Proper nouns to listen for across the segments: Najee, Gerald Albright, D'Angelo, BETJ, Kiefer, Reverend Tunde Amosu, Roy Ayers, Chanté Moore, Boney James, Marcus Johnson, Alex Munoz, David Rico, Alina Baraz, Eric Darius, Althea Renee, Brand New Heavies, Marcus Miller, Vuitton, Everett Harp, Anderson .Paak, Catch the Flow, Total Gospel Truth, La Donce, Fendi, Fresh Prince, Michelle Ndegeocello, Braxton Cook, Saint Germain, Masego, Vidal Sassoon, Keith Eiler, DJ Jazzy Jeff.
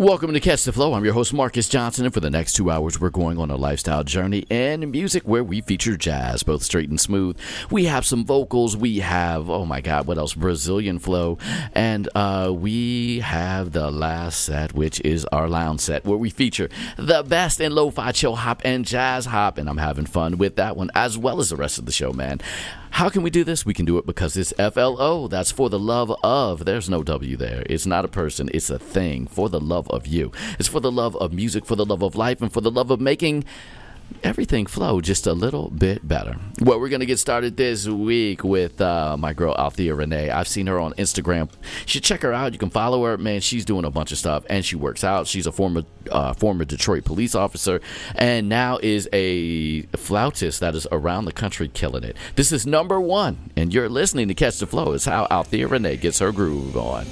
Welcome to Catch the Flow. I'm your host, Marcus Johnson, and for the next 2 hours, we're going on a lifestyle journey and music where we feature jazz, both straight and smooth. We have some vocals. We have, oh my God, what else? Brazilian flow. And we have the last set, which is our lounge set, where we feature the best in lo-fi, chill hop, and jazz hop. And I'm having fun with that one, as well as the rest of the show, man. How can we do this? We can do it because it's FLO. That's for the love of. There's no W there. It's not a person. It's a thing. For the love of you. It's for the love of music, for the love of life, and for the love of making everything flow just a little bit better. Well, we're going to get started this week with my girl, Althea Renee. I've seen her on Instagram. You should check her out. You can follow her. Man, she's doing a bunch of stuff, and she works out. She's a former Detroit police officer and now is a flautist that is around the country killing it. This is number one, and you're listening to Catch the Flow. It's how Althea Renee gets her groove on.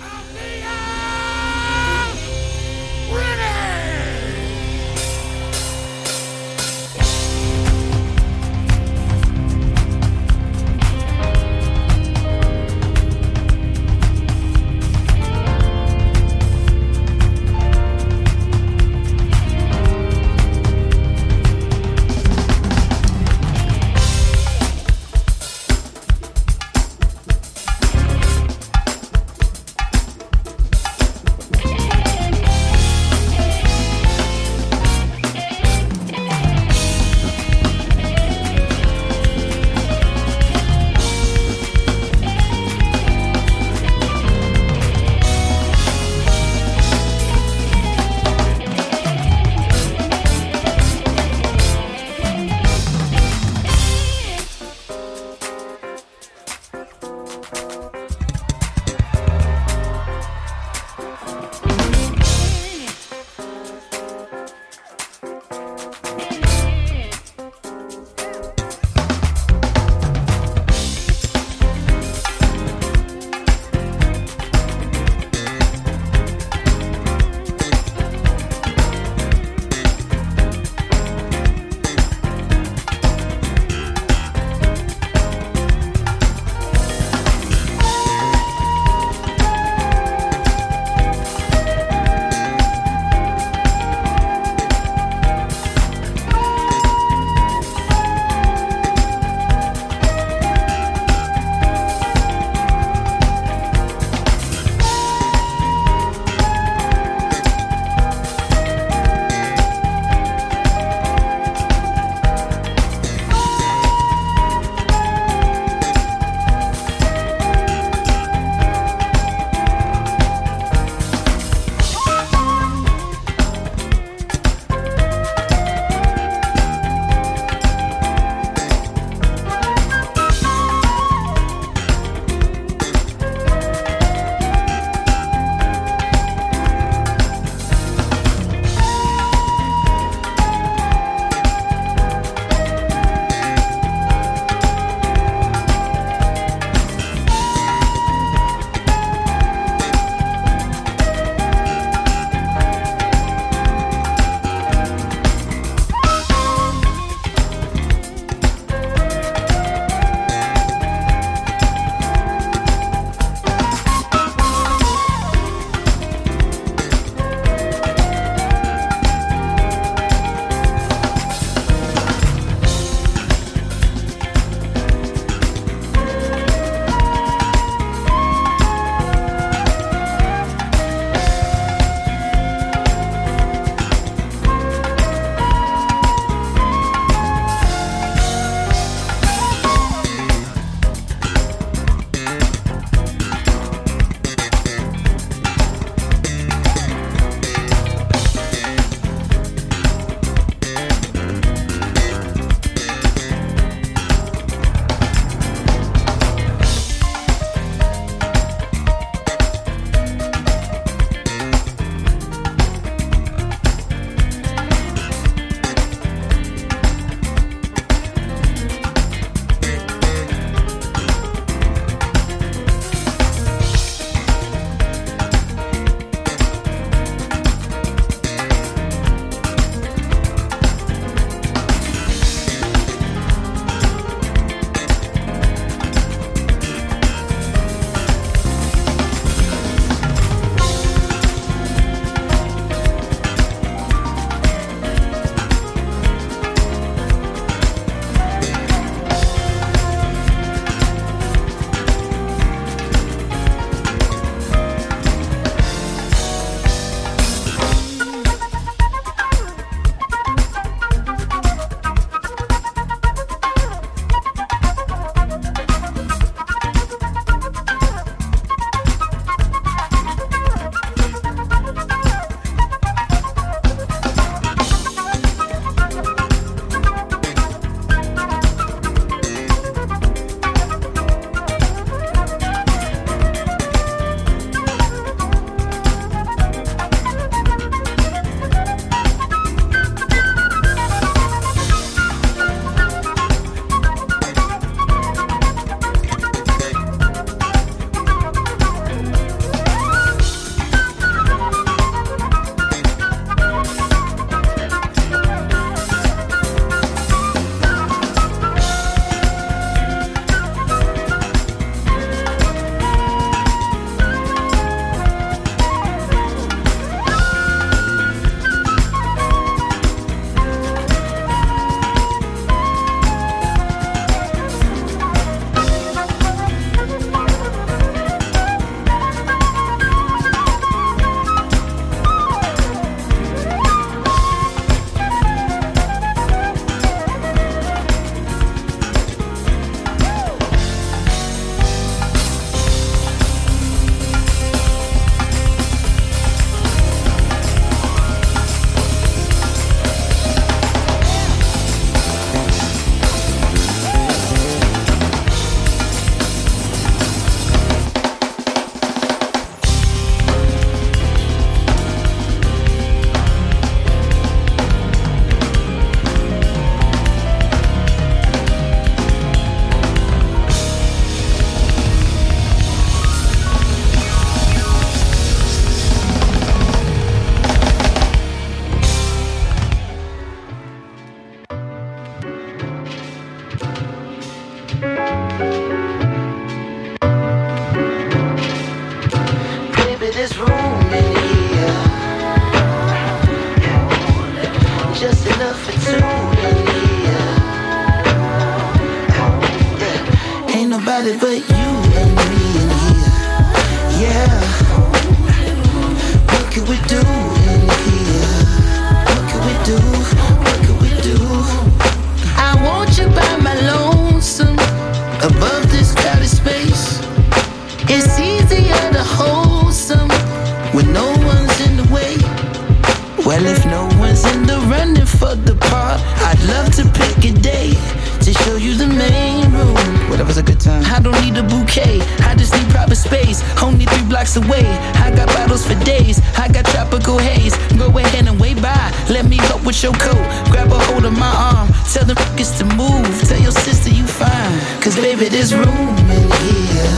Well, if no one's in the running for the part, I'd love to pick a day to show you the main room. Whatever's a good time. I don't need a bouquet, I just need private space. Only 3 blocks away, I got bottles for days. I got tropical haze, go ahead and wave by. Let me help with your coat, grab a hold of my arm. Tell them f***ers to move, tell your sister you fine. Cause baby, there's room in here,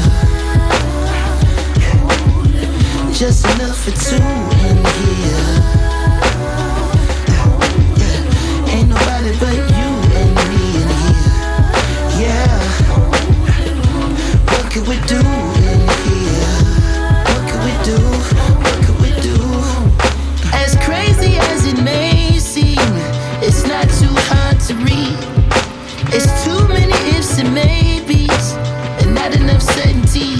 just enough for two in here. But you and me in here, yeah. What could we do in here? What could we do? What could we do? As crazy as it may seem, it's not too hard to read. It's too many ifs and maybes, and not enough certainty.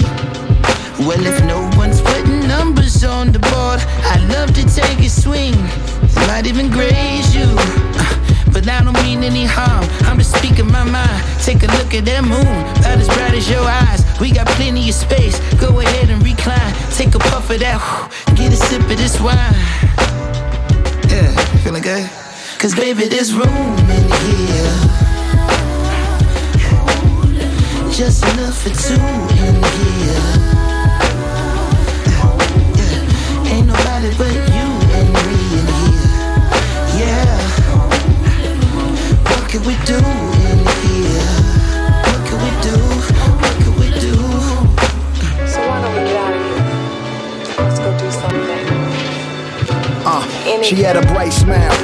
Well, if no one's putting numbers on the board, I'd love to take a swing. I might even graze you. But I don't mean any harm, I'm just speaking my mind. Take a look at that moon, about as bright as your eyes. We got plenty of space, go ahead and recline. Take a puff of that, get a sip of this wine. Yeah, feeling good? Cause baby, there's room in here, just enough for two in here. Yeah, ain't nobody but you and me in here, yeah. What can we do in here? What can we do? What can we do? So why don't we get out of here? Let's go do something. She had a bright smile.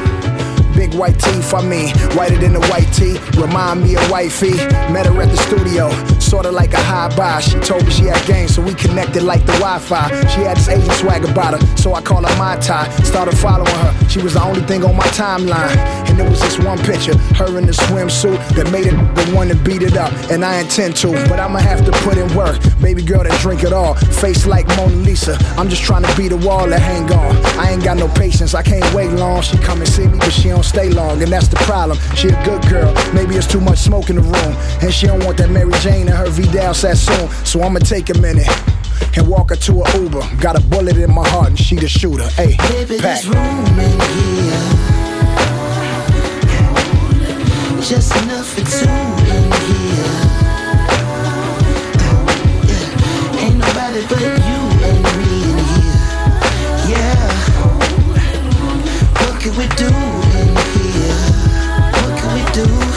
Big white teeth, I mean, whiter than the white tee. Remind me of wifey. Met her at the studio, sorta like a high buy. She told me she had game, so we connected like the Wi-Fi. She had this Asian swag about her, so I called her my tie. Started following her, she was the only thing on my timeline. And there was this one picture, her in the swimsuit, that made it the one that beat it up. And I intend to, but I'ma have to put in work. Baby girl that drink it all, face like Mona Lisa. I'm just trying to beat the wall that hang on. I ain't got no patience, I can't wait long. She come and see me, but she don't stay long, and that's the problem. She a good girl, maybe it's too much smoke in the room, and she don't want that Mary Jane and her Vidal Sassoon. So I'ma take a minute and walk her to a Uber. Got a bullet in my heart and she the shooter. Hey, baby, Pack. There's room in here, just enough for two in here. Yeah, ain't nobody but you and me in here. Yeah, what can we do? What could we do?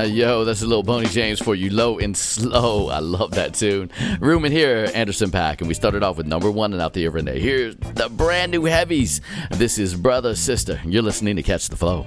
Yo, that's a little Boney James for you, Low and Slow. I love that tune. Room in here, Anderson .Paak, and we started off with number one and Althea Renee. Here's the Brand New Heavies. This is Brother Sister. You're listening to Catch the Flow.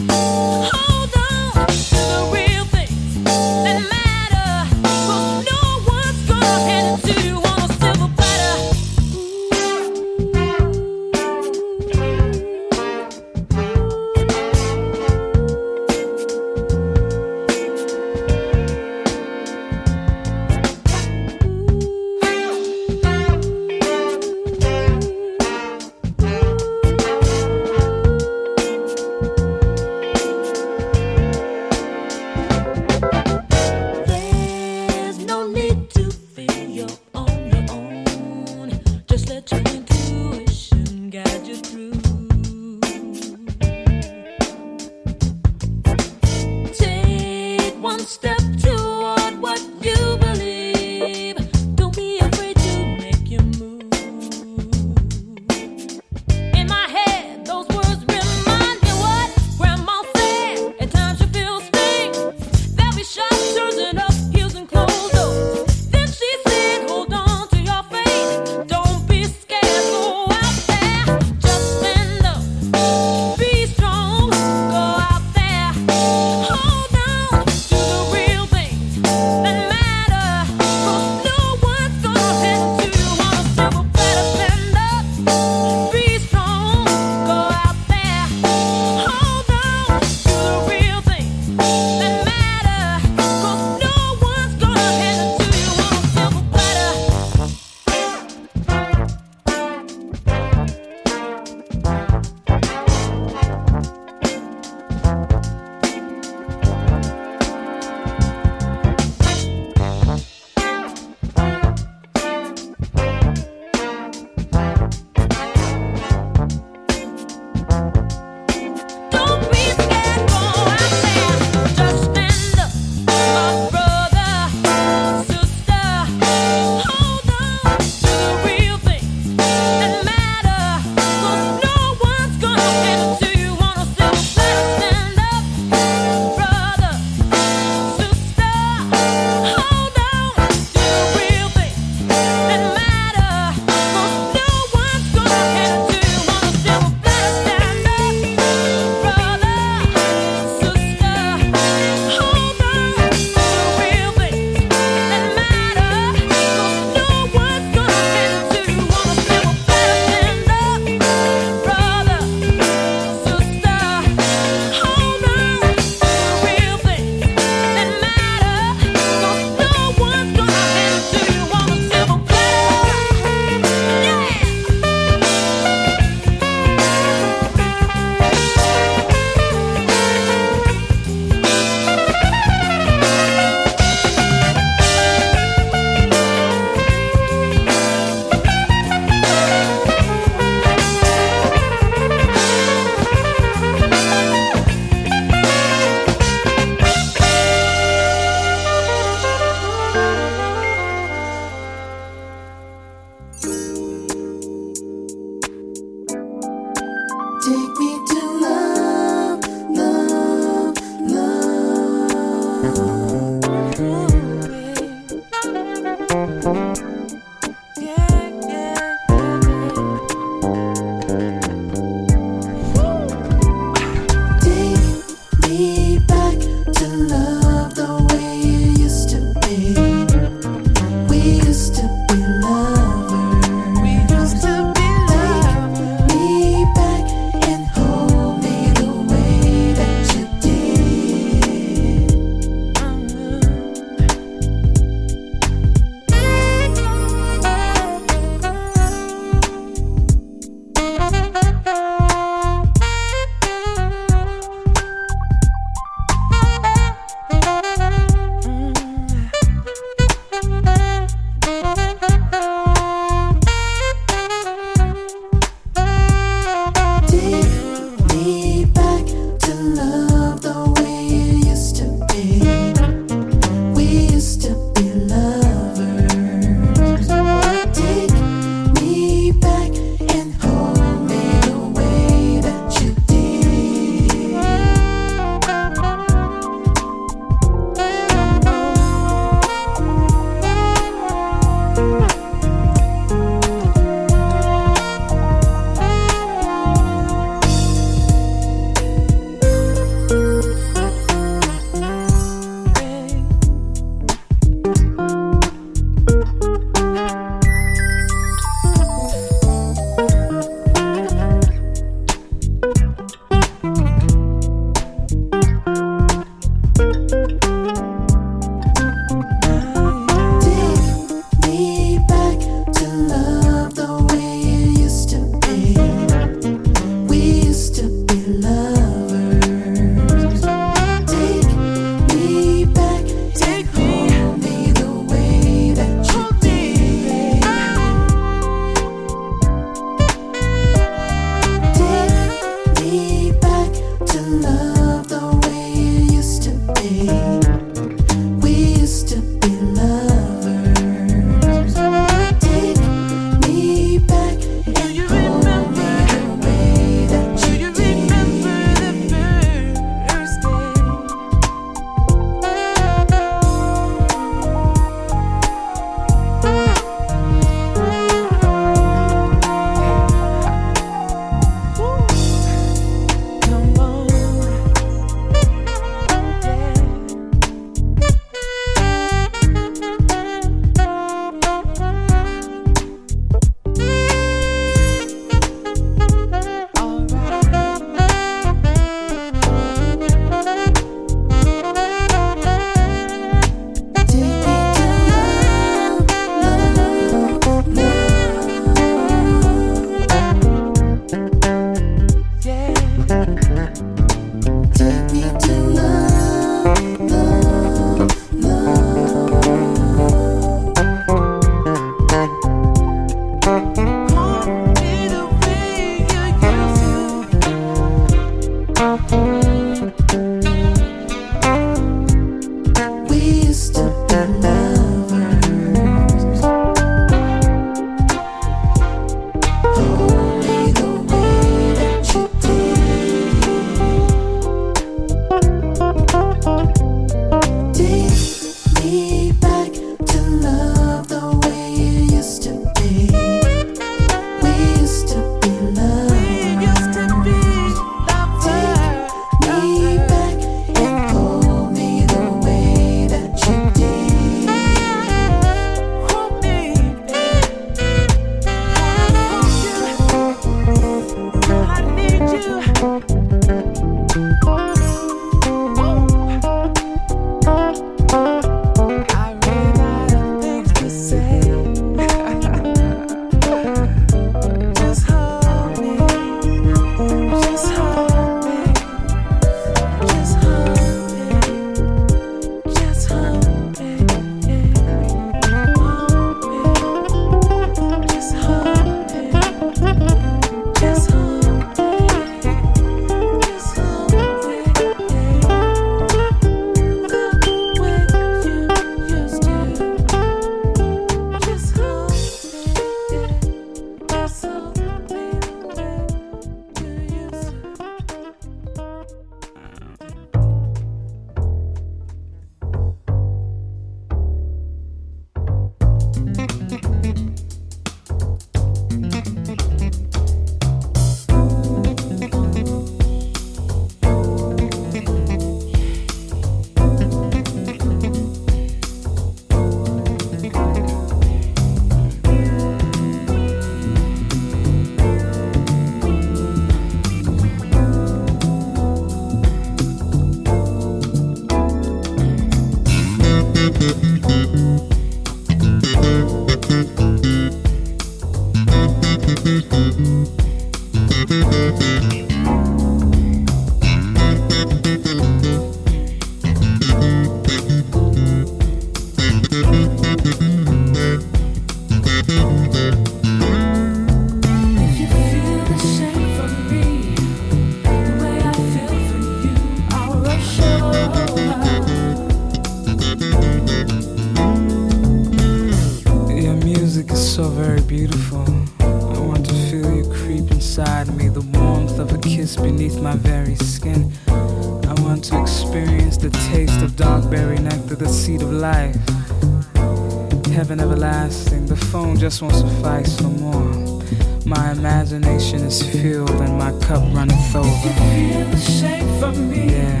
Just won't suffice no more. My imagination is filled and my cup runneth over. If you feel the shame from me, yeah,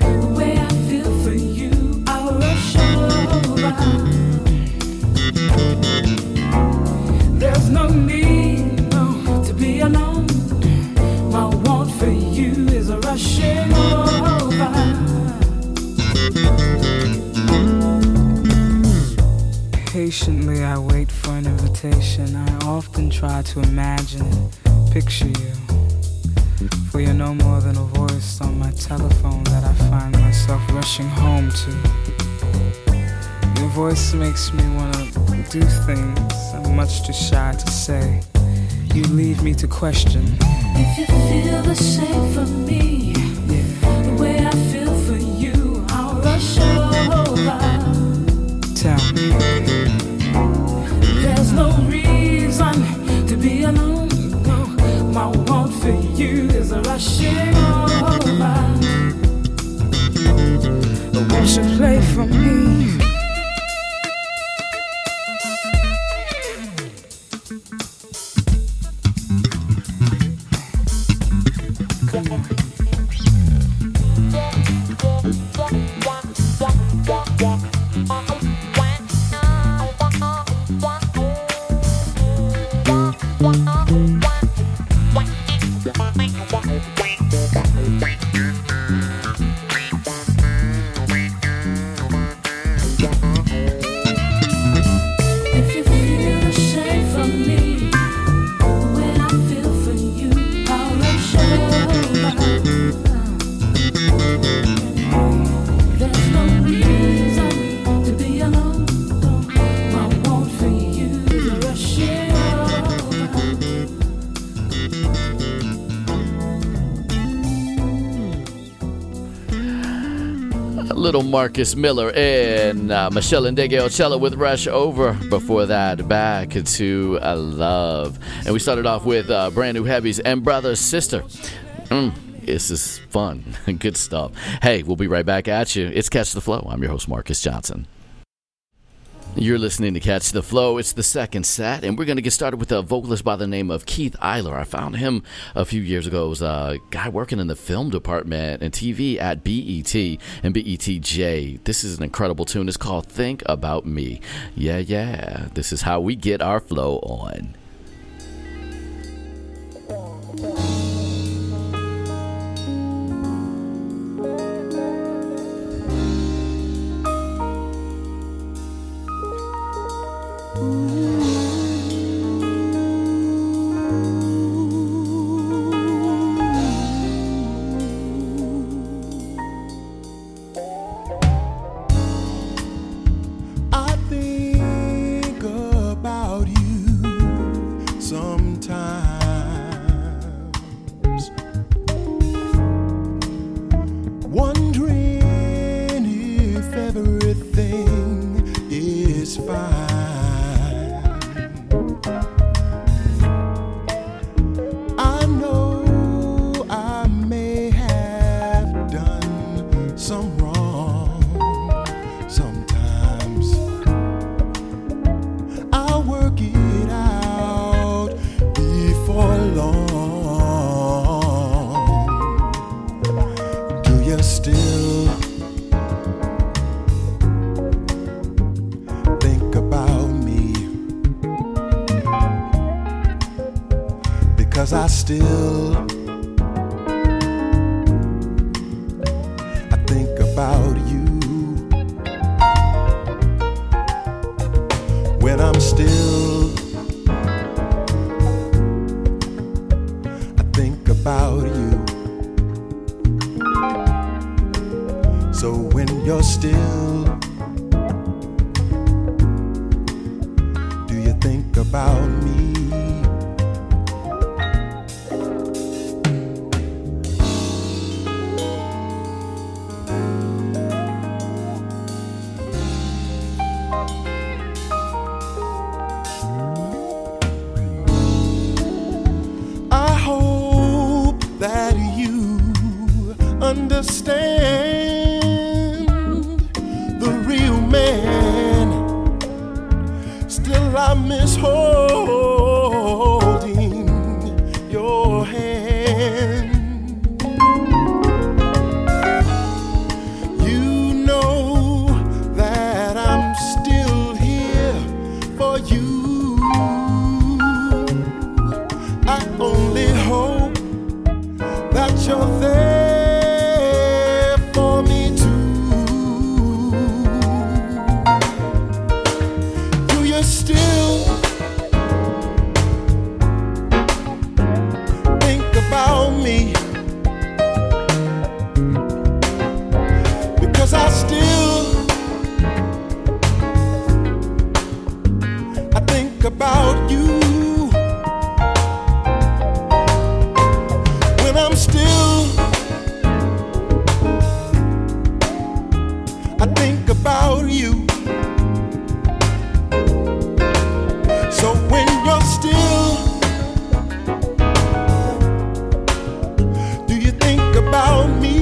the way I feel for you, I'll rush over. There's no need, no, to be alone. My want for you is a rushing over. Patiently I wait. I often try to imagine, picture you, for you're no more than a voice on my telephone that I find myself rushing home to. Your voice makes me want to do things I'm much too shy to say. You leave me to question. If you feel the same for me, yeah, the way I feel for you, I'll rush over. Tell me. There's no reason to be alone. No, my want for you is a rushing over. Won't you play for me? Marcus Miller and Michelle Ndegeocello with Rush Over. Before that, back to Love. And we started off with Brand New Heavies and Brother Sister. This is fun. Good stuff. Hey, we'll be right back at you. It's Catch the Flow. I'm your host, Marcus Johnson. You're listening to Catch the Flow. It's the second set, and we're going to get started with a vocalist by the name of Keith Eiler. I found him a few years ago. He was a guy working in the film department and TV at BET and BETJ. This is an incredible tune. It's called Think About Me. Yeah, yeah. This is how we get our flow on. Do you think about me. I hope that you understand the real man. Still I miss holding your hand. You know that I'm still here for you. I only hope that you're there. About you when I'm still, I think about you. So when you're still, do you think about me?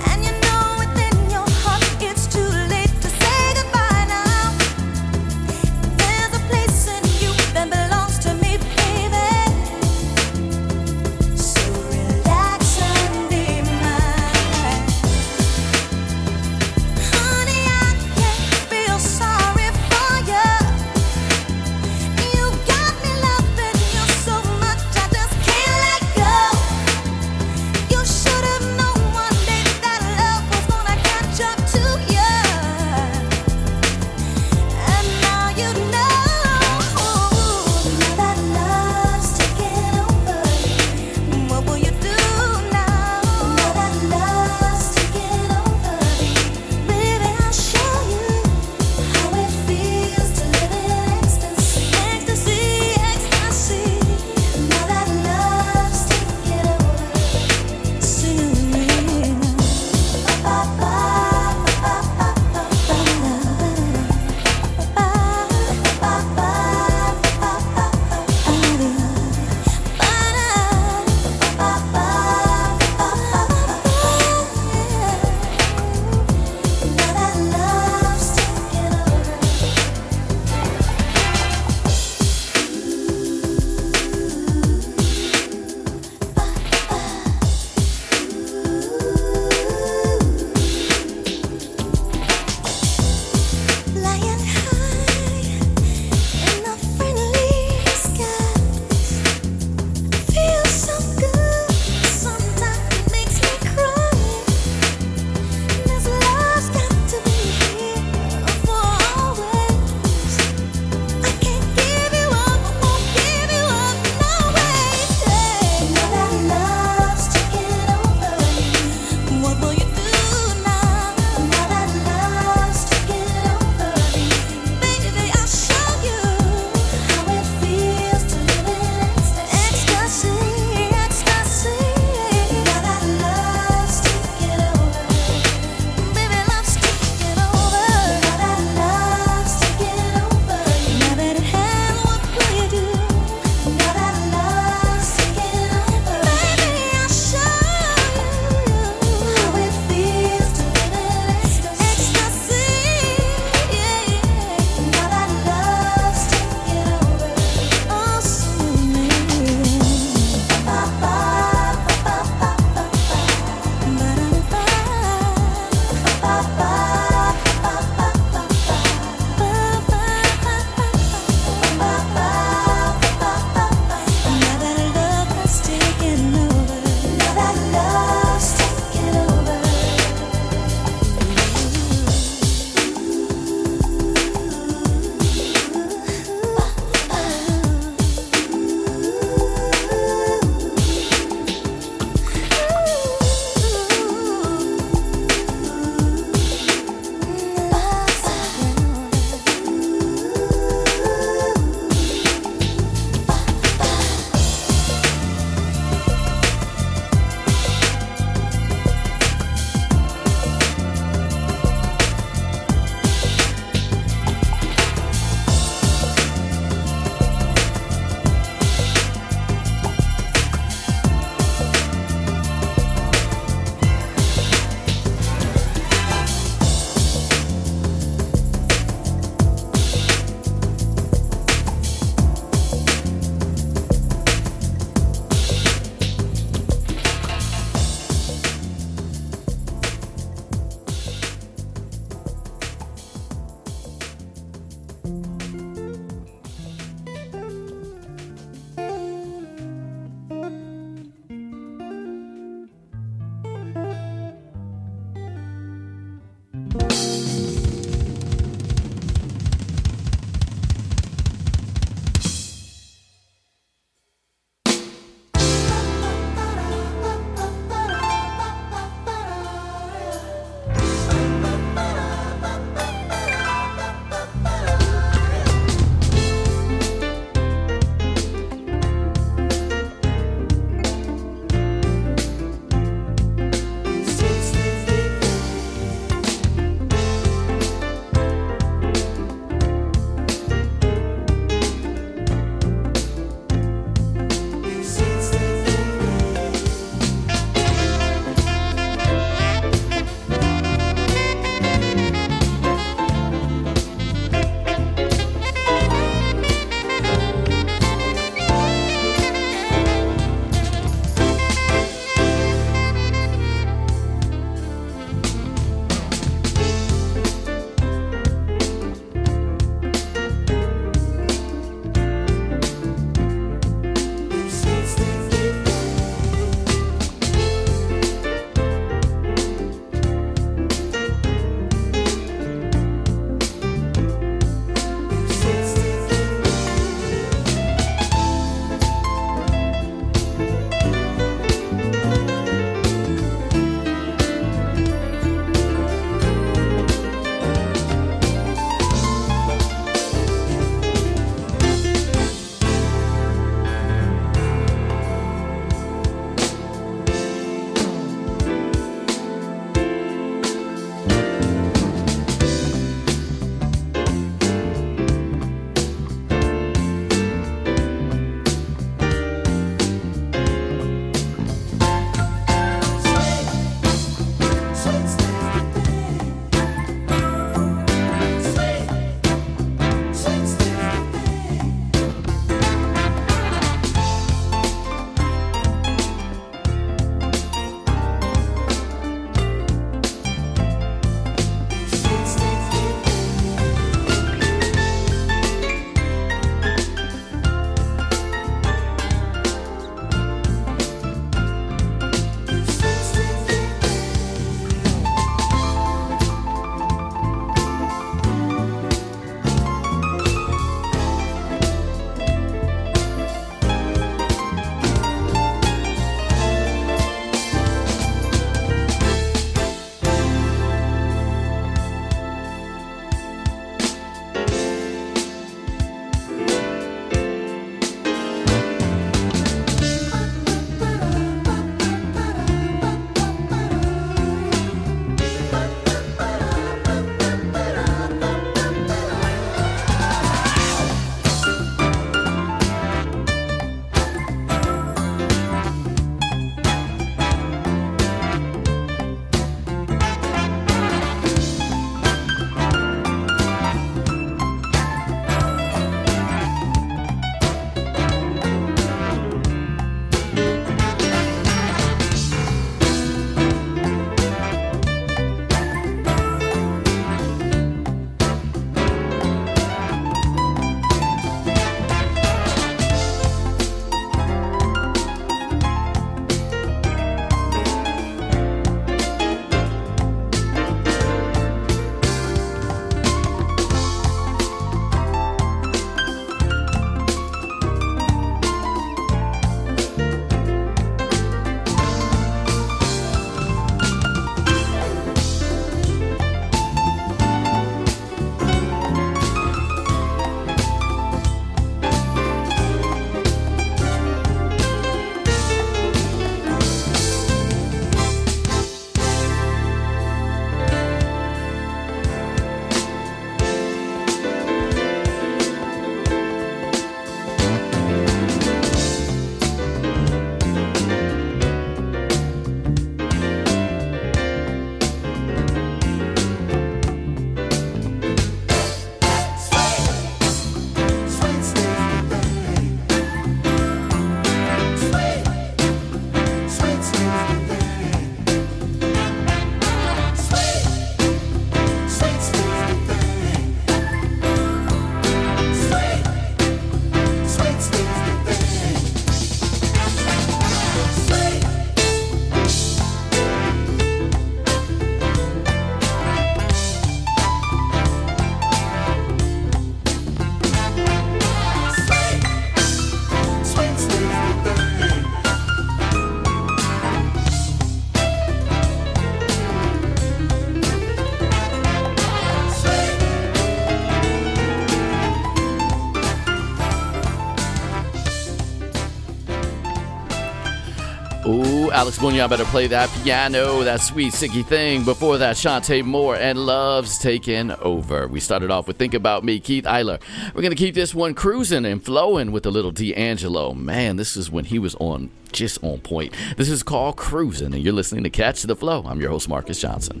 Ooh, Alex Munoz better play that piano, that sweet, sicky thing. Before that, Chanté Moore and Love's Taking Over. We started off with Think About Me, Keith Eiler. We're going to keep this one cruising and flowing with a little D'Angelo. Man, this is when he was on, just on point. This is called Cruising, and you're listening to Catch the Flow. I'm your host, Marcus Johnson.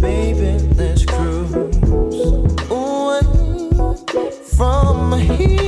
Baby, let's cruise. Ooh, from here.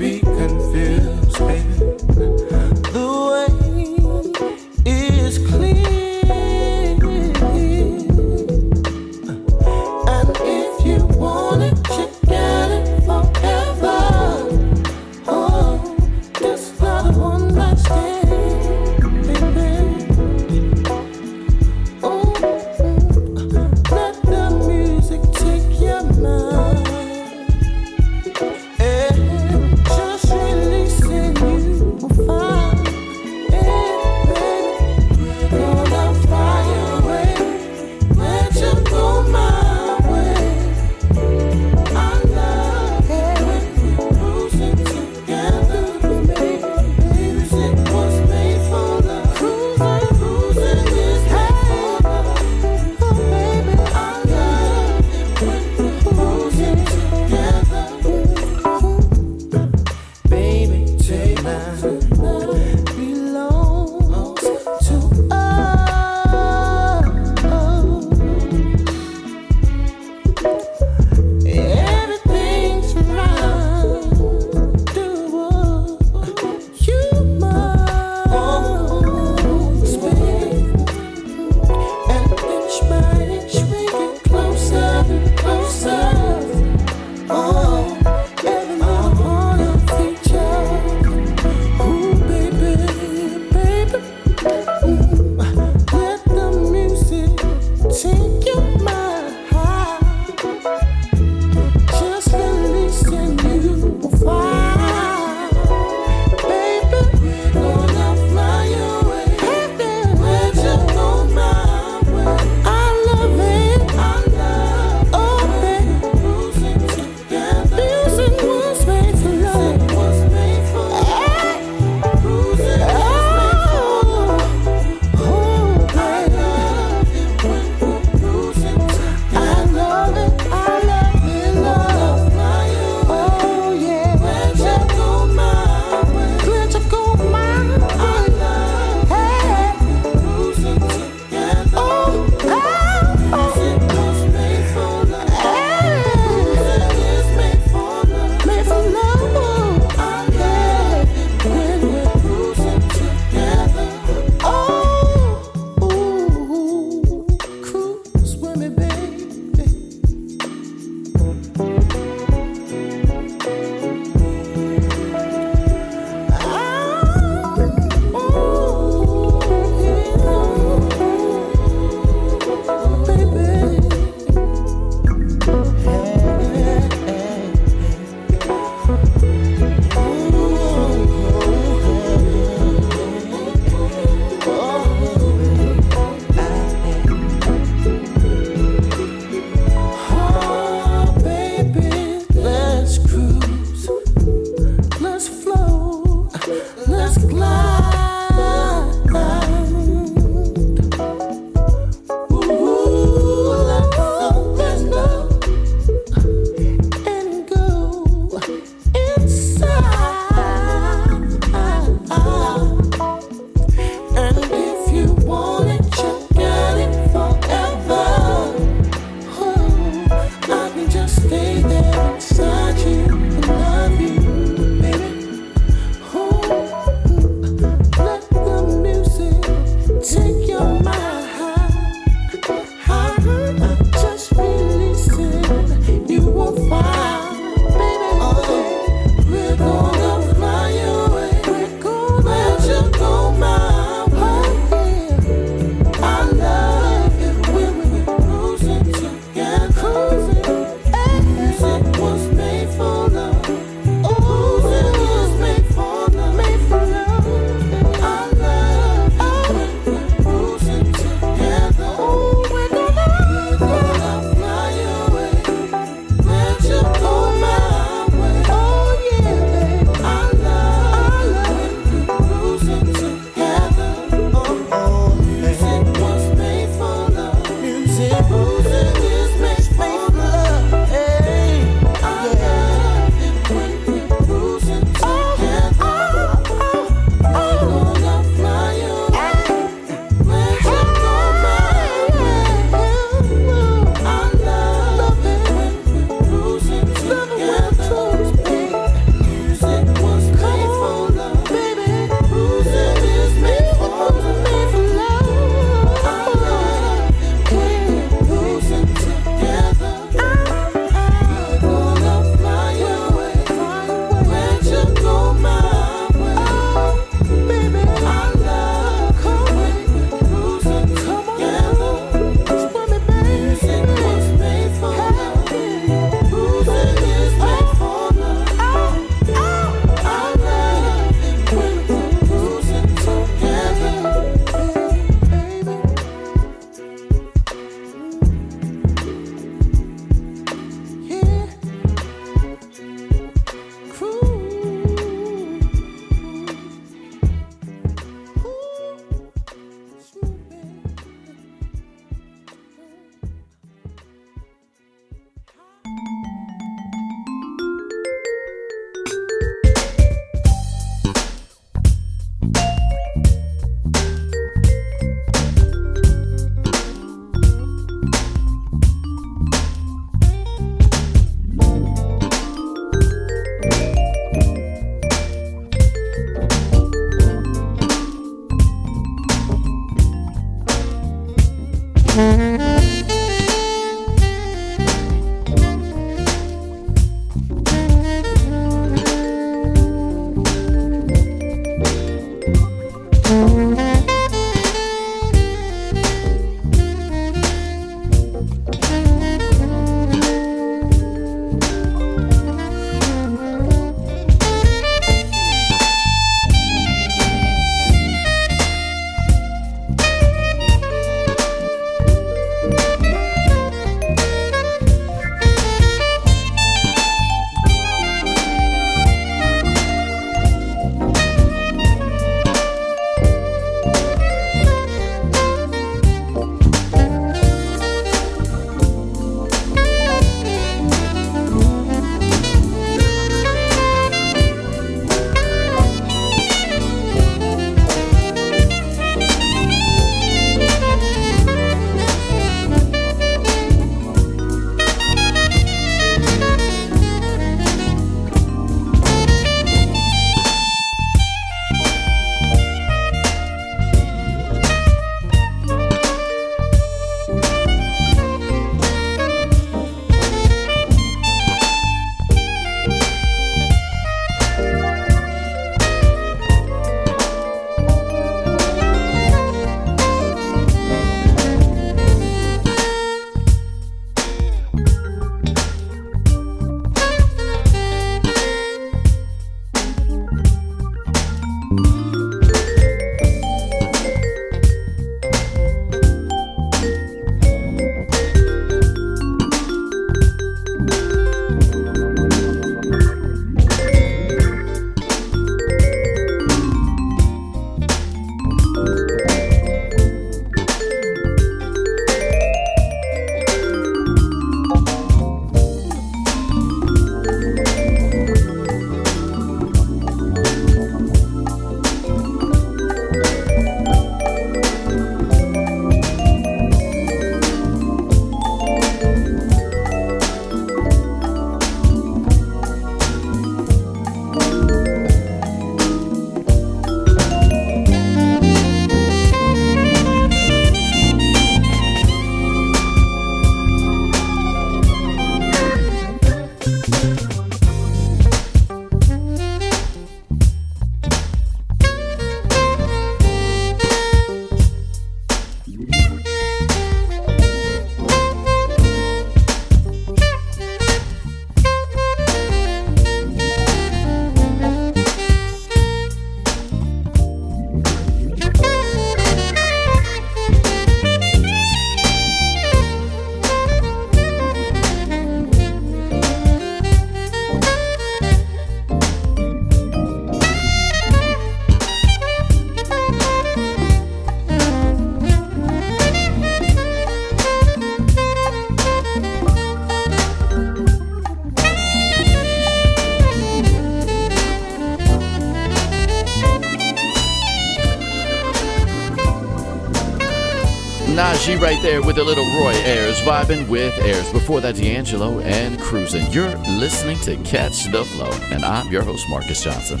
Najee right there with a little Roy Ayers, vibing with Ayers. Before that, D'Angelo and Cruising. You're listening to Catch the Flow, and I'm your host, Marcus Johnson.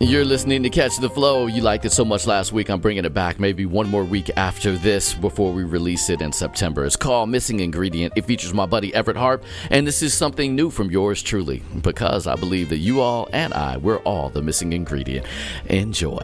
You're listening to Catch the Flow. You liked it so much last week, I'm bringing it back maybe one more week after this before we release it in September. It's called Missing Ingredient. It features my buddy Everett Harp, and this is something new from yours truly, because I believe that you all and I, we're all the missing ingredient. Enjoy.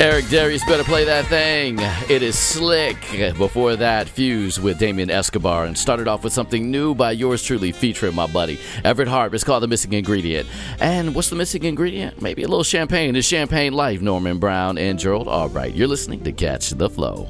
Eric Darius better play that thing. It is Slick. Before that, Fuse with Damien Escobar, and started off with something new by yours truly featuring my buddy Everett Harp. It's called The Missing Ingredient. And what's the missing ingredient? Maybe a little champagne. It's Champagne Life, Norman Brown and Gerald Albright. You're listening to Catch the Flow.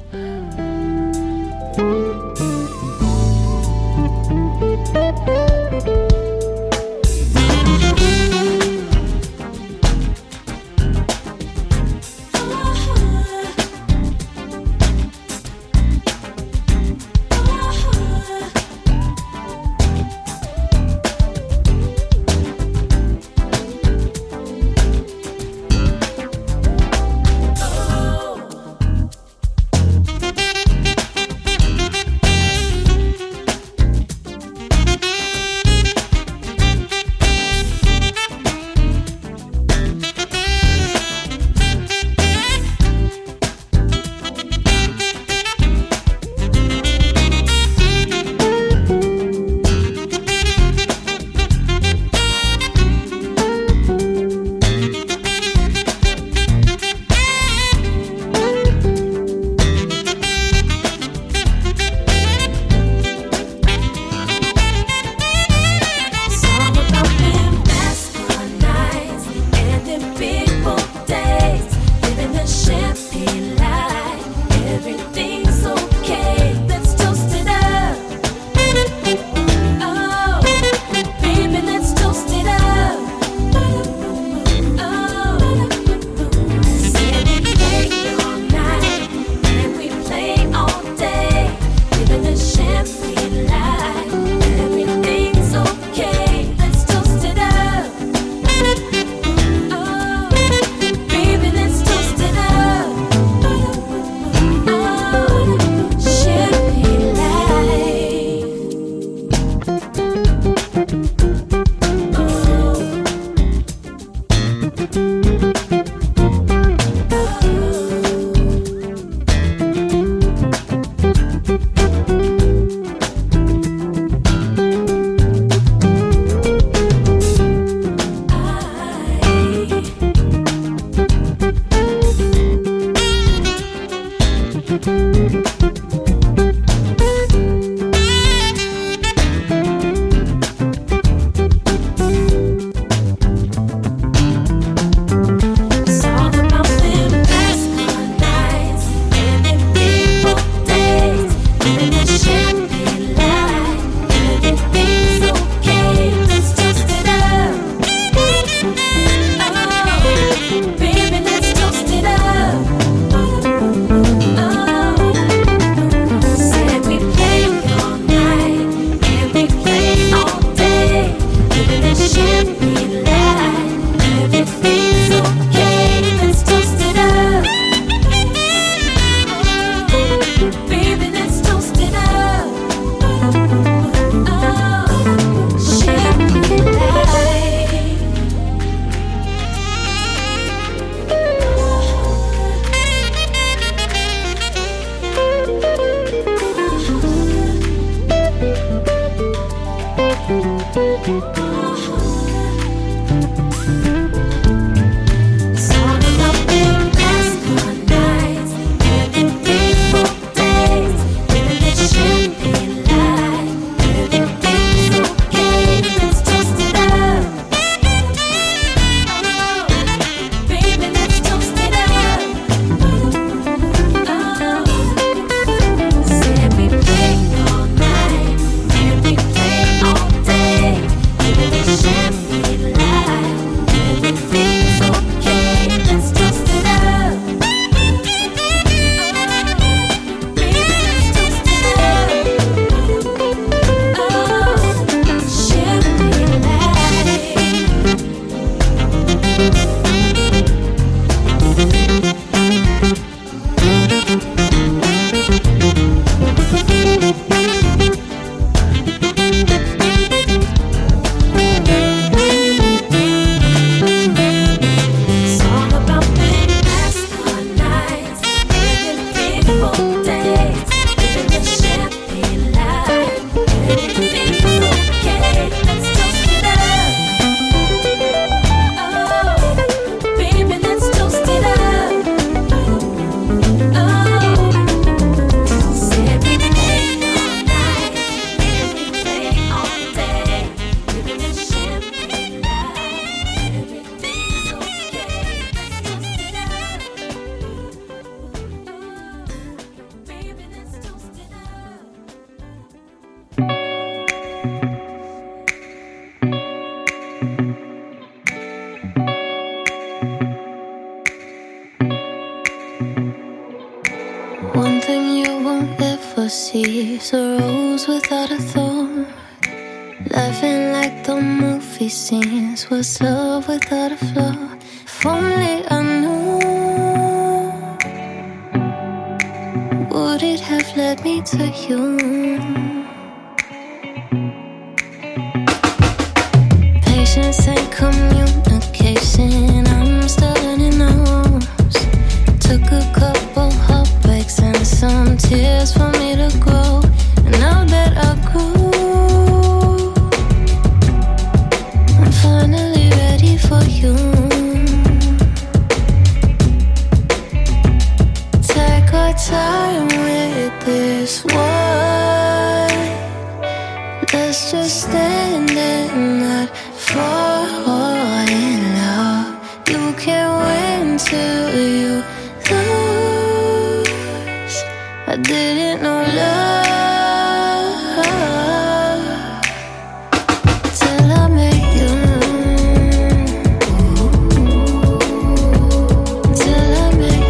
sees a rose without a thorn, laughing like the movie scenes. Was love without a flaw? If only I knew, would it have led me to you? Patience and communication, I'm still learning those. Took a couple heartbreaks and some tears for me to grow. And now that I grew, I'm finally ready for you. Take our time with this one. Let's just stand and not fall in love. You can't win till you lose. I didn't know love till I met you. Till I met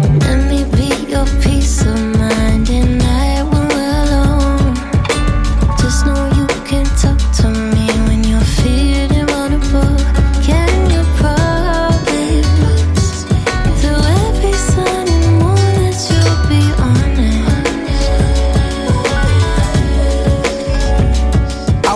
you. Let me be your peace of mind and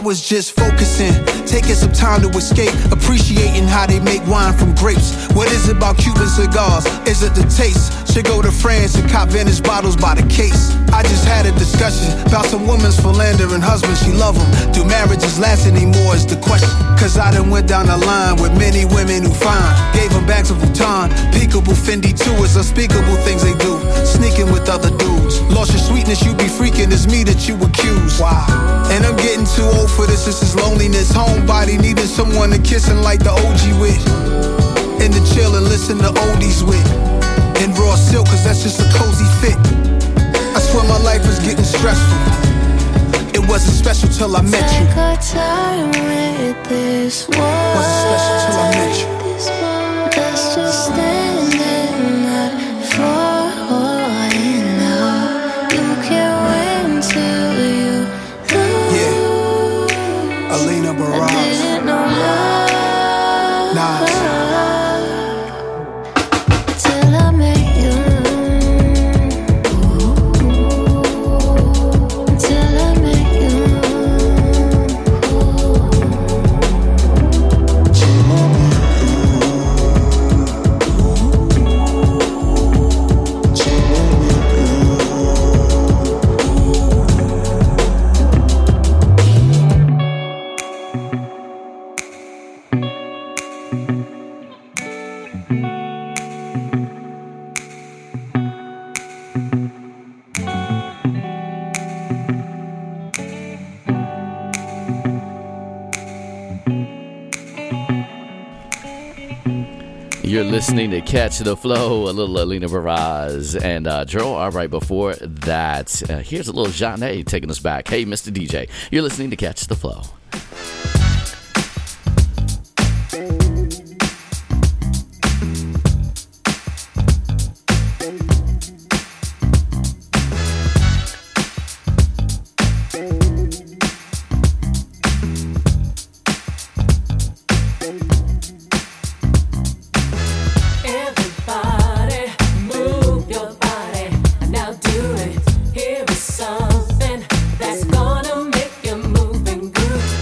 was just focusing, taking some time to escape, appreciating how they make wine from grapes. What is it about Cuban cigars? Is it the taste? Should go to France and cop vintage bottles by the case. I just had a discussion about some woman's philandering husband. She love him. Do marriages last anymore is the question. Cause I done went down the line with many women who fine. Gave them bags of Vuitton. Peekable Fendi too is unspeakable things they do. Sneaking with other dudes. Lost your sweetness, you be freaking. It's me that you accuse. Wow. And I'm getting too old for this. This is loneliness. Homebody needing someone to kiss and like the OG with. And to chill and listen to oldies with. And raw silk, cause that's just a cozy fit. I swear my life was getting stressful. It wasn't special till I met you. Take our time with this world. Wasn't special till I met you. Let's just stand and not fall in love. You can't wait till you lose. Yeah, Alina Baraz. I didn't know love. Till I met you. Till I met you. You're listening to Catch the Flow, a little Alina Baraz and Gerald Albright before that. Here's a little Chanté taking us back. Hey, Mr. DJ, you're listening to Catch the Flow. Something that's gonna make you move and groove.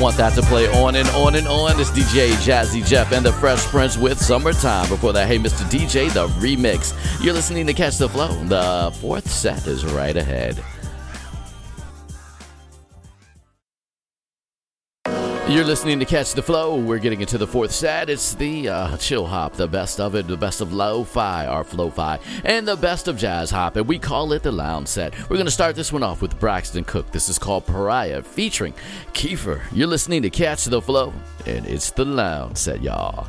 Want that to play on and on and on. It's DJ Jazzy Jeff and the Fresh Prince with Summertime. Before that, Hey Mr. DJ, the remix. You're listening to Catch the Flow. The fourth set is right ahead. You're listening to Catch the Flow. We're getting into the fourth set. It's the chill hop, the best of it, the best of lo-fi, our flow-fi, and the best of jazz hop, and we call it the lounge set. We're going to start this one off with Braxton Cook. This is called Pariah, featuring Kiefer. You're listening to Catch the Flow, and it's the lounge set, y'all.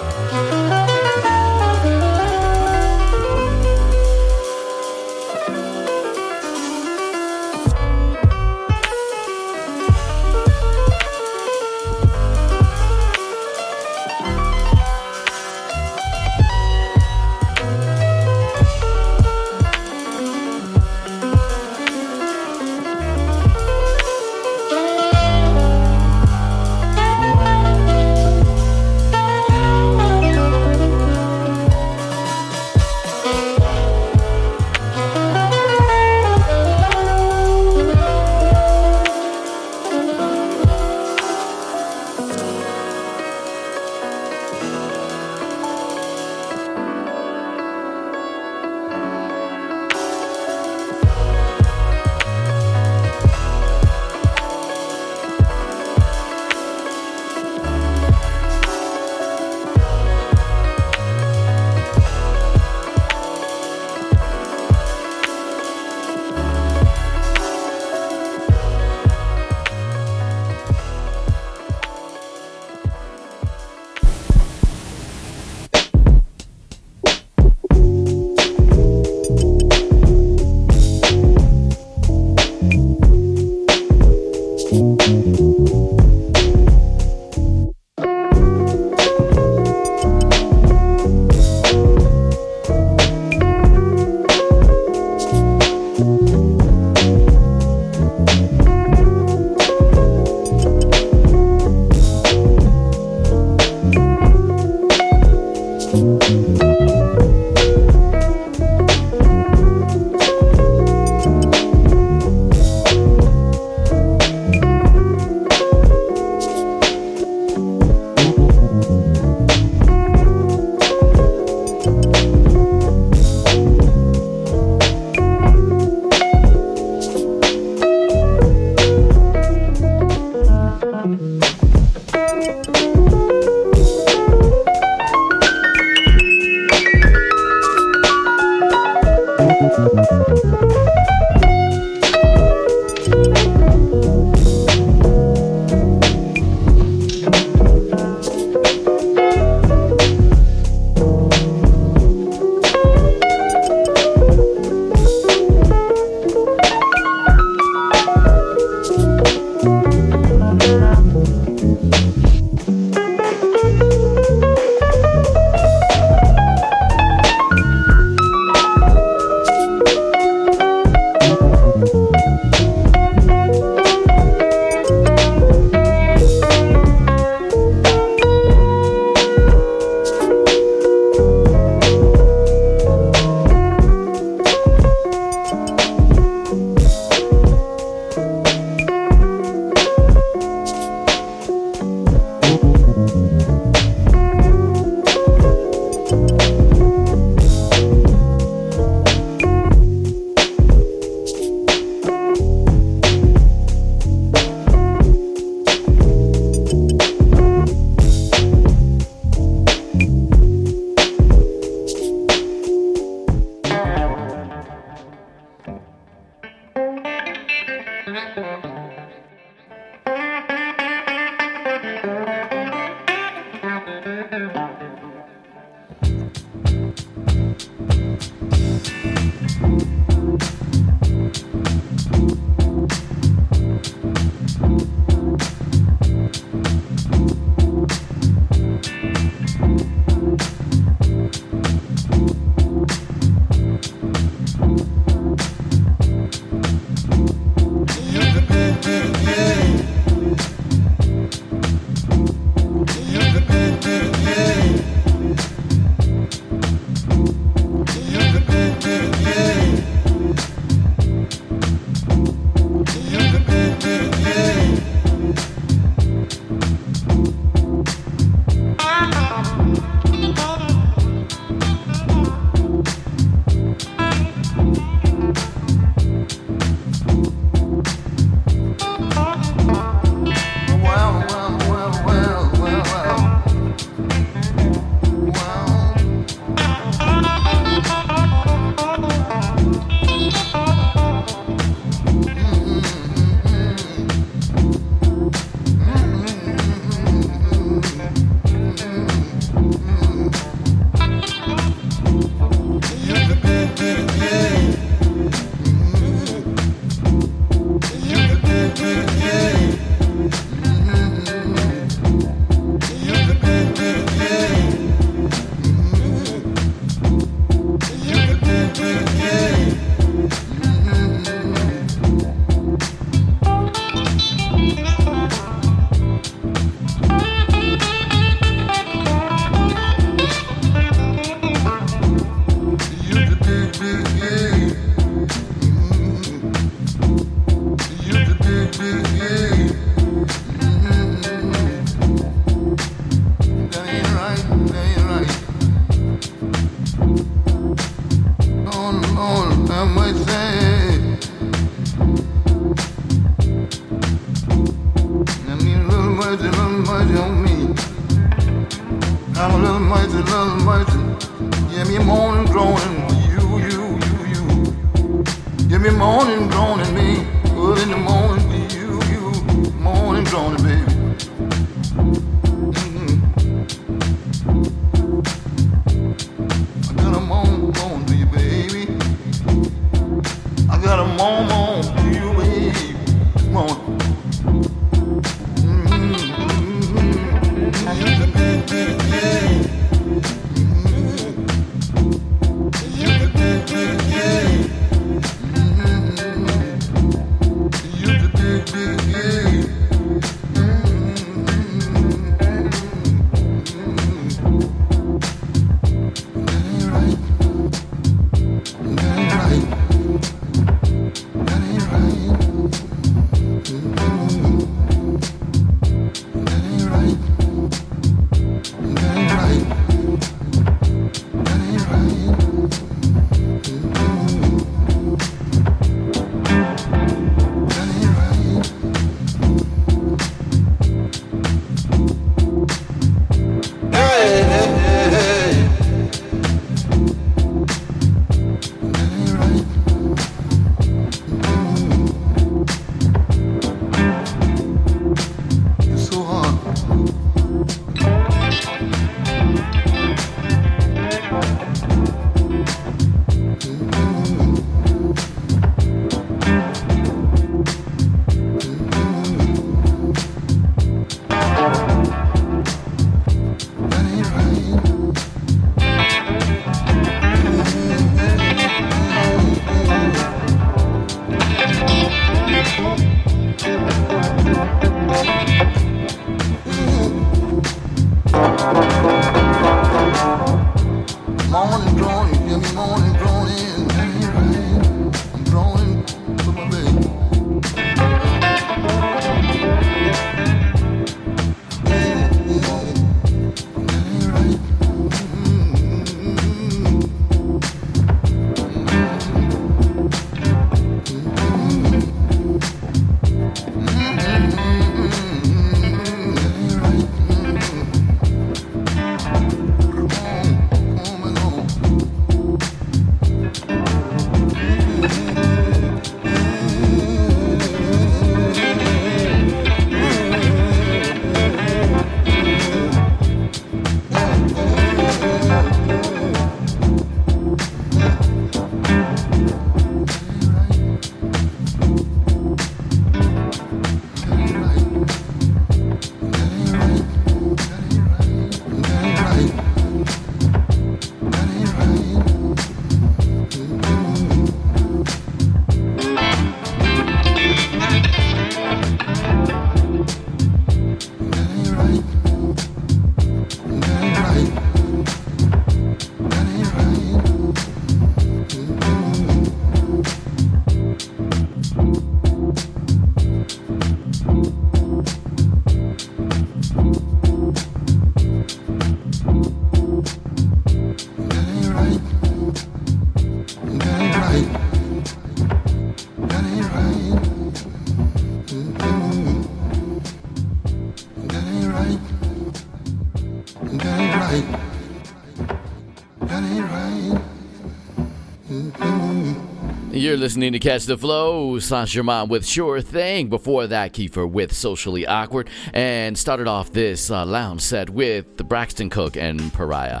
You're listening to Catch the Flow, Saint Germain with Sure Thing. Before that, Kiefer with Socially Awkward. And started off this lounge set with the Braxton Cook and Pariah.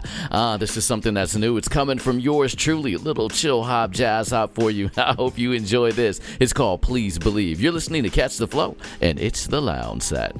This is something that's new. It's coming from yours truly. Little chill hop jazz hop for you. I hope you enjoy this. It's called Please Believe. You're listening to Catch the Flow, and it's the lounge set.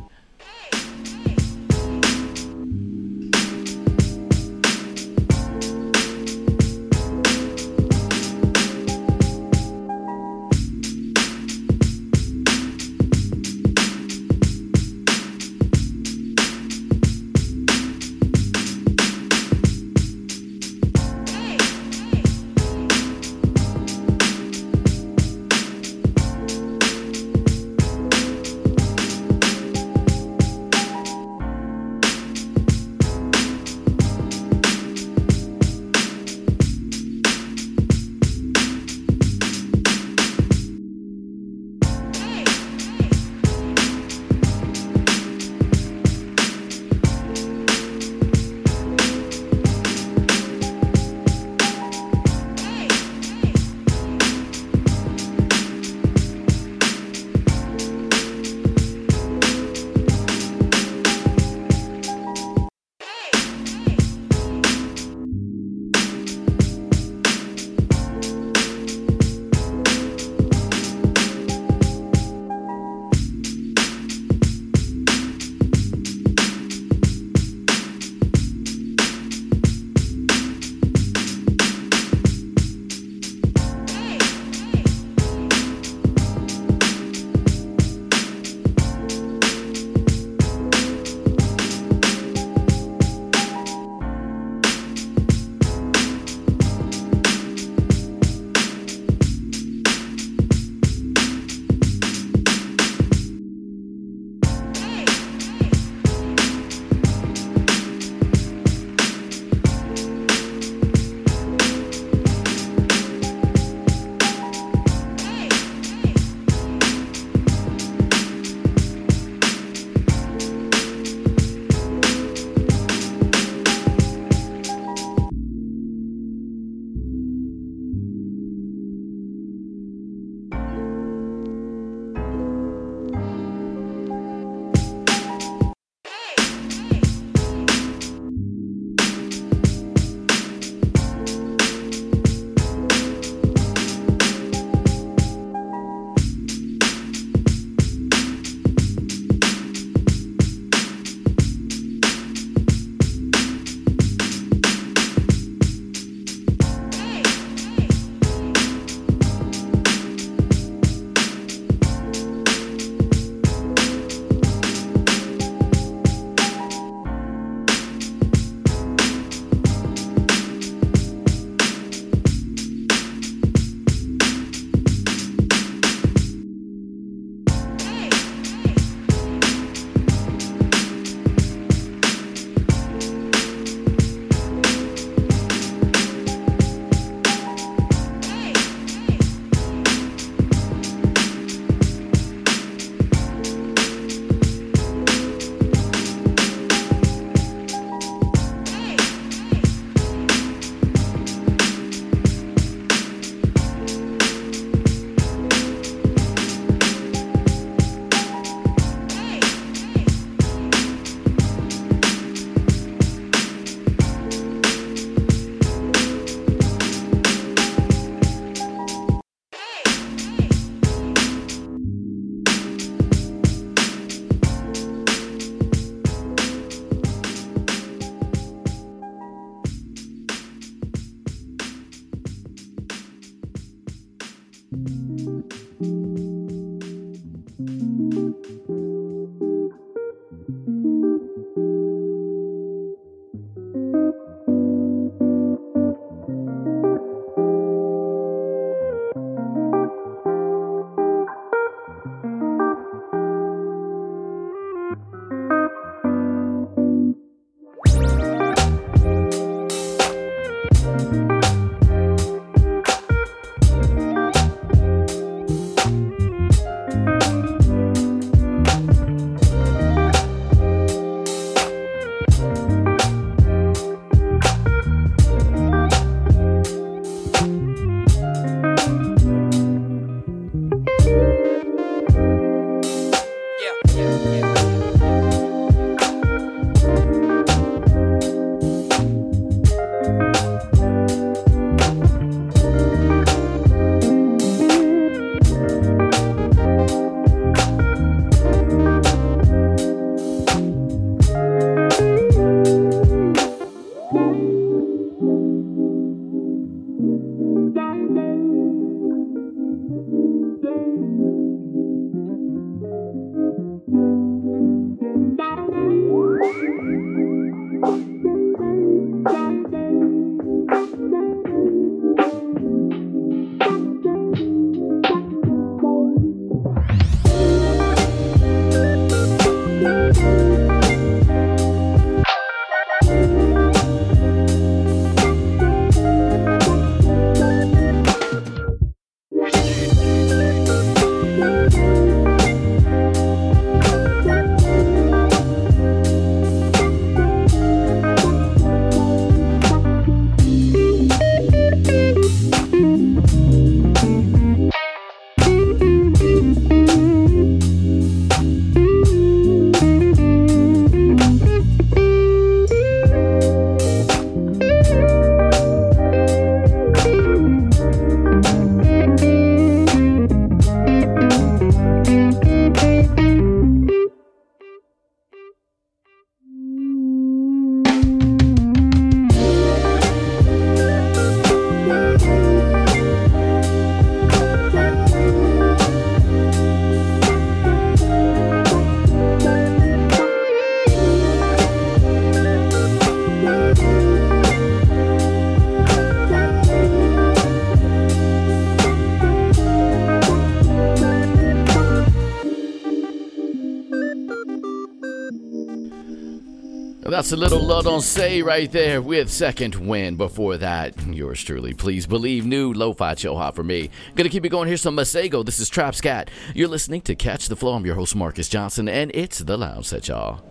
That's a little La Donce right there with Second Wind. Before that, yours truly, Please Believe, new lo-fi chill hop for me. Gonna keep it going. Here's some Masego. This is Trap Scat. You're listening to Catch the Flow. I'm your host, Marcus Johnson, and it's The Lounge Set, y'all.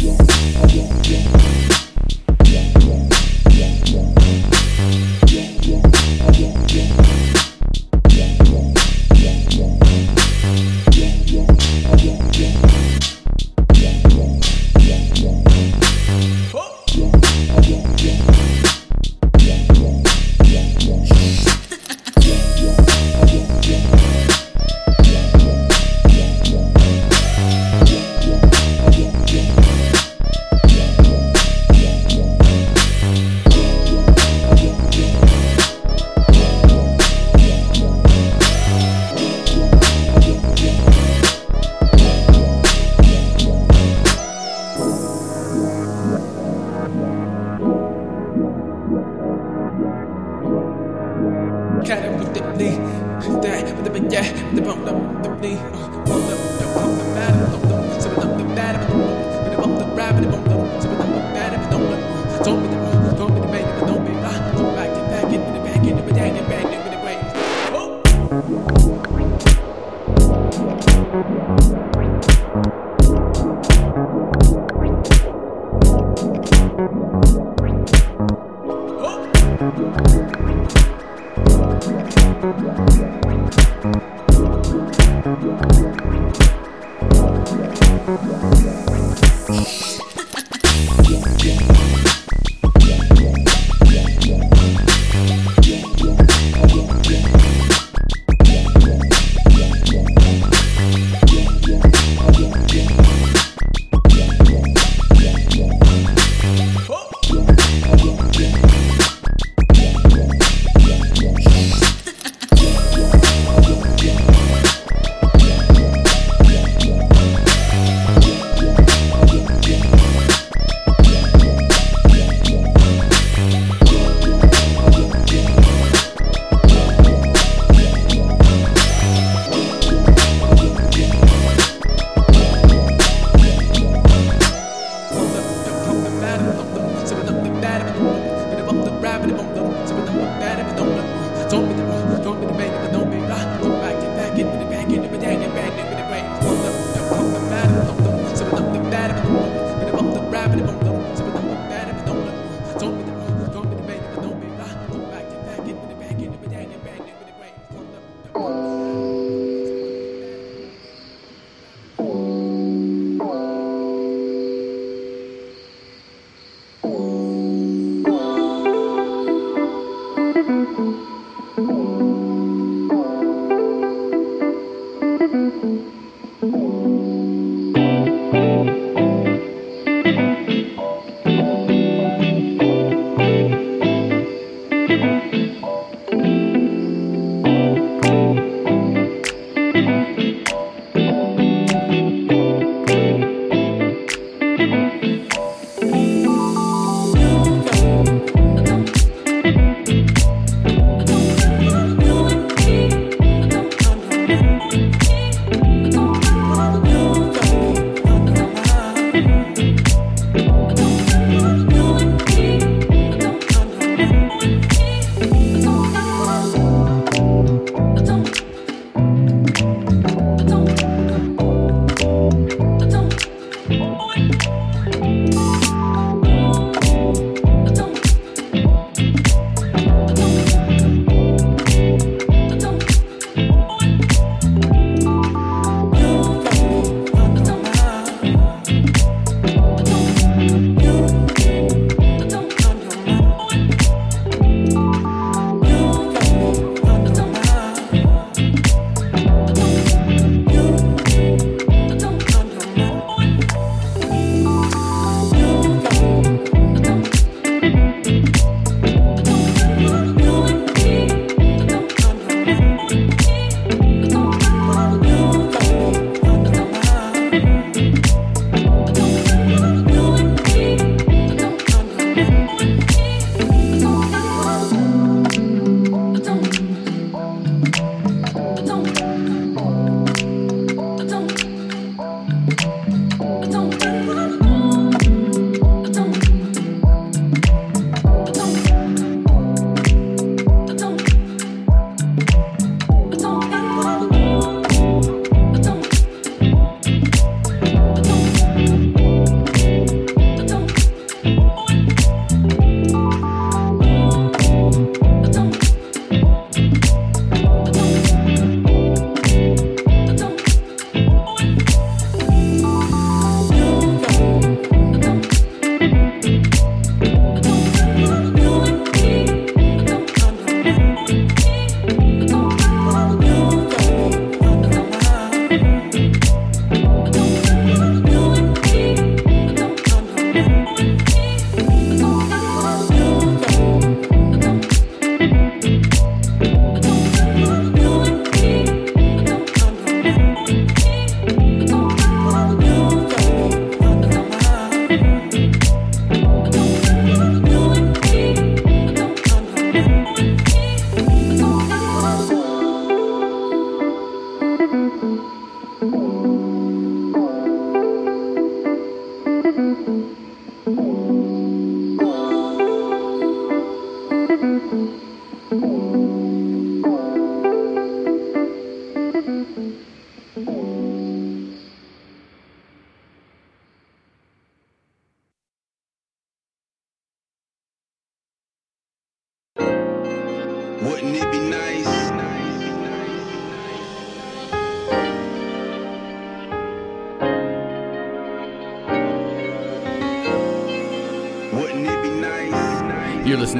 Yeah.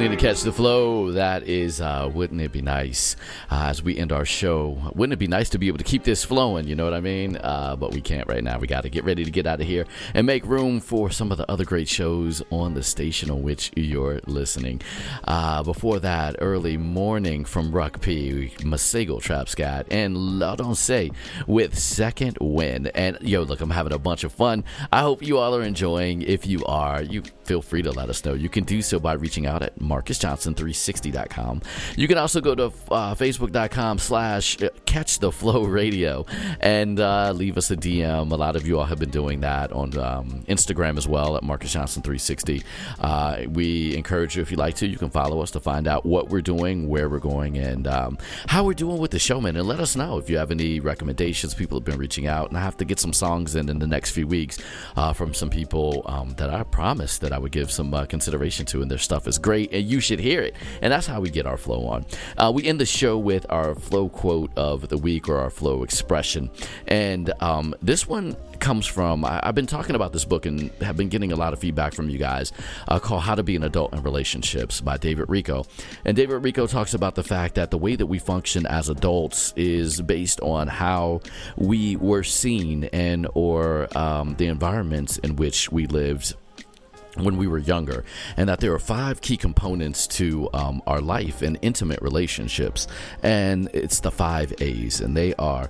To Catch the Flow. That is Wouldn't It Be Nice. As we end our show, wouldn't it be nice to be able to keep this flowing, you know what I mean? But we can't right now. We got to get ready to get out of here and make room for some of the other great shows on the station on which you're listening. Before that, Early Morning from Ruck P, Masego Trap Scat, and La Donce with Second Wind. And yo, look, I'm having a bunch of fun. I hope you all are enjoying. If you are, you feel free to let us know. You can do so by reaching out at MarcusJohnson360.com. You can also go to Facebook.com/Catch the Flow Radio and leave us a DM. A lot of you all have been doing that on Instagram as well at MarcusJohnson360. We encourage you, if you like to, you can follow us to find out what we're doing, where we're going, and how we're doing with the show, man. And let us know if you have any recommendations. People have been reaching out, and I have to get some songs in the next few weeks from some people that I promised that I would give some consideration to, and their stuff is great. And you should hear it. And that's how we get our flow on. We end the show with our flow quote of the week, or our flow expression. And this one comes from, I've been talking about this book and have been getting a lot of feedback from you guys, called How to Be an Adult in Relationships by David Rico. And David Rico talks about the fact that the way that we function as adults is based on how we were seen and or the environments in which we lived when we were younger, and that there are 5 key components to our life and intimate relationships, and it's the 5 A's, and they are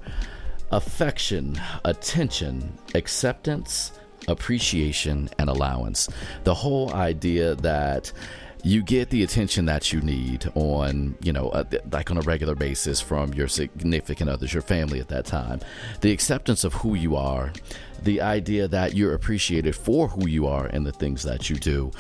affection, attention, acceptance, appreciation, and allowance. The whole idea that you get the attention that you need on, you know, like on a regular basis from your significant others, your family at that time. The acceptance of who you are. The idea that you're appreciated for who you are and the things that you do.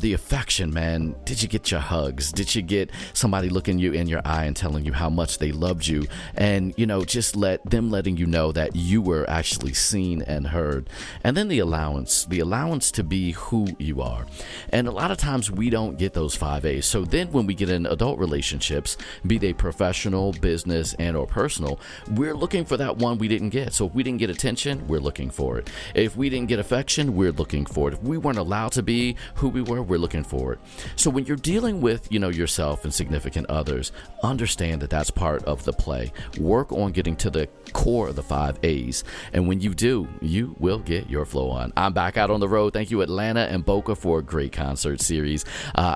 The affection, man. Did you get your hugs? Did you get somebody looking you in your eye and telling you how much they loved you? And, you know, just letting you know that you were actually seen and heard. And then the allowance to be who you are. And a lot of times we don't get those 5 A's. So then when we get in adult relationships, be they professional, business, and or personal, we're looking for that one we didn't get. So if we didn't get attention, we're looking for it. If we didn't get affection, we're looking for it. If we weren't allowed to be who we were, we're looking for it. So when you're dealing with, you know, yourself and significant others, understand that that's part of the play. Work on getting to the core of the 5 A's. And when you do, you will get your flow on. I'm back out on the road. Thank you, Atlanta and Boca, for a great concert series.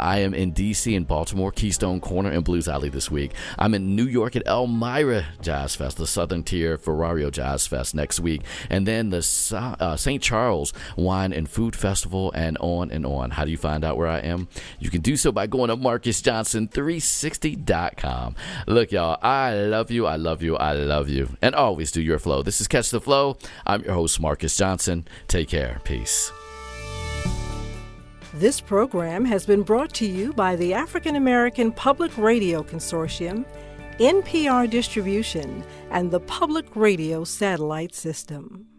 I am in D.C. and Baltimore, Keystone Corner and Blues Alley this week. I'm in New York at Elmira Jazz Fest, the Southern Tier Ferrario Jazz Fest next week. And then the St. Charles Wine and Food Festival, and on and on. How do you find out where I am? You can do so by going to MarcusJohnson360.com. Look, y'all, I love you, I love you, I love you. And always do your flow. This is Catch the Flow. I'm your host, Marcus Johnson. Take care. Peace. This program has been brought to you by the African American Public Radio Consortium, NPR Distribution, and the Public Radio Satellite System.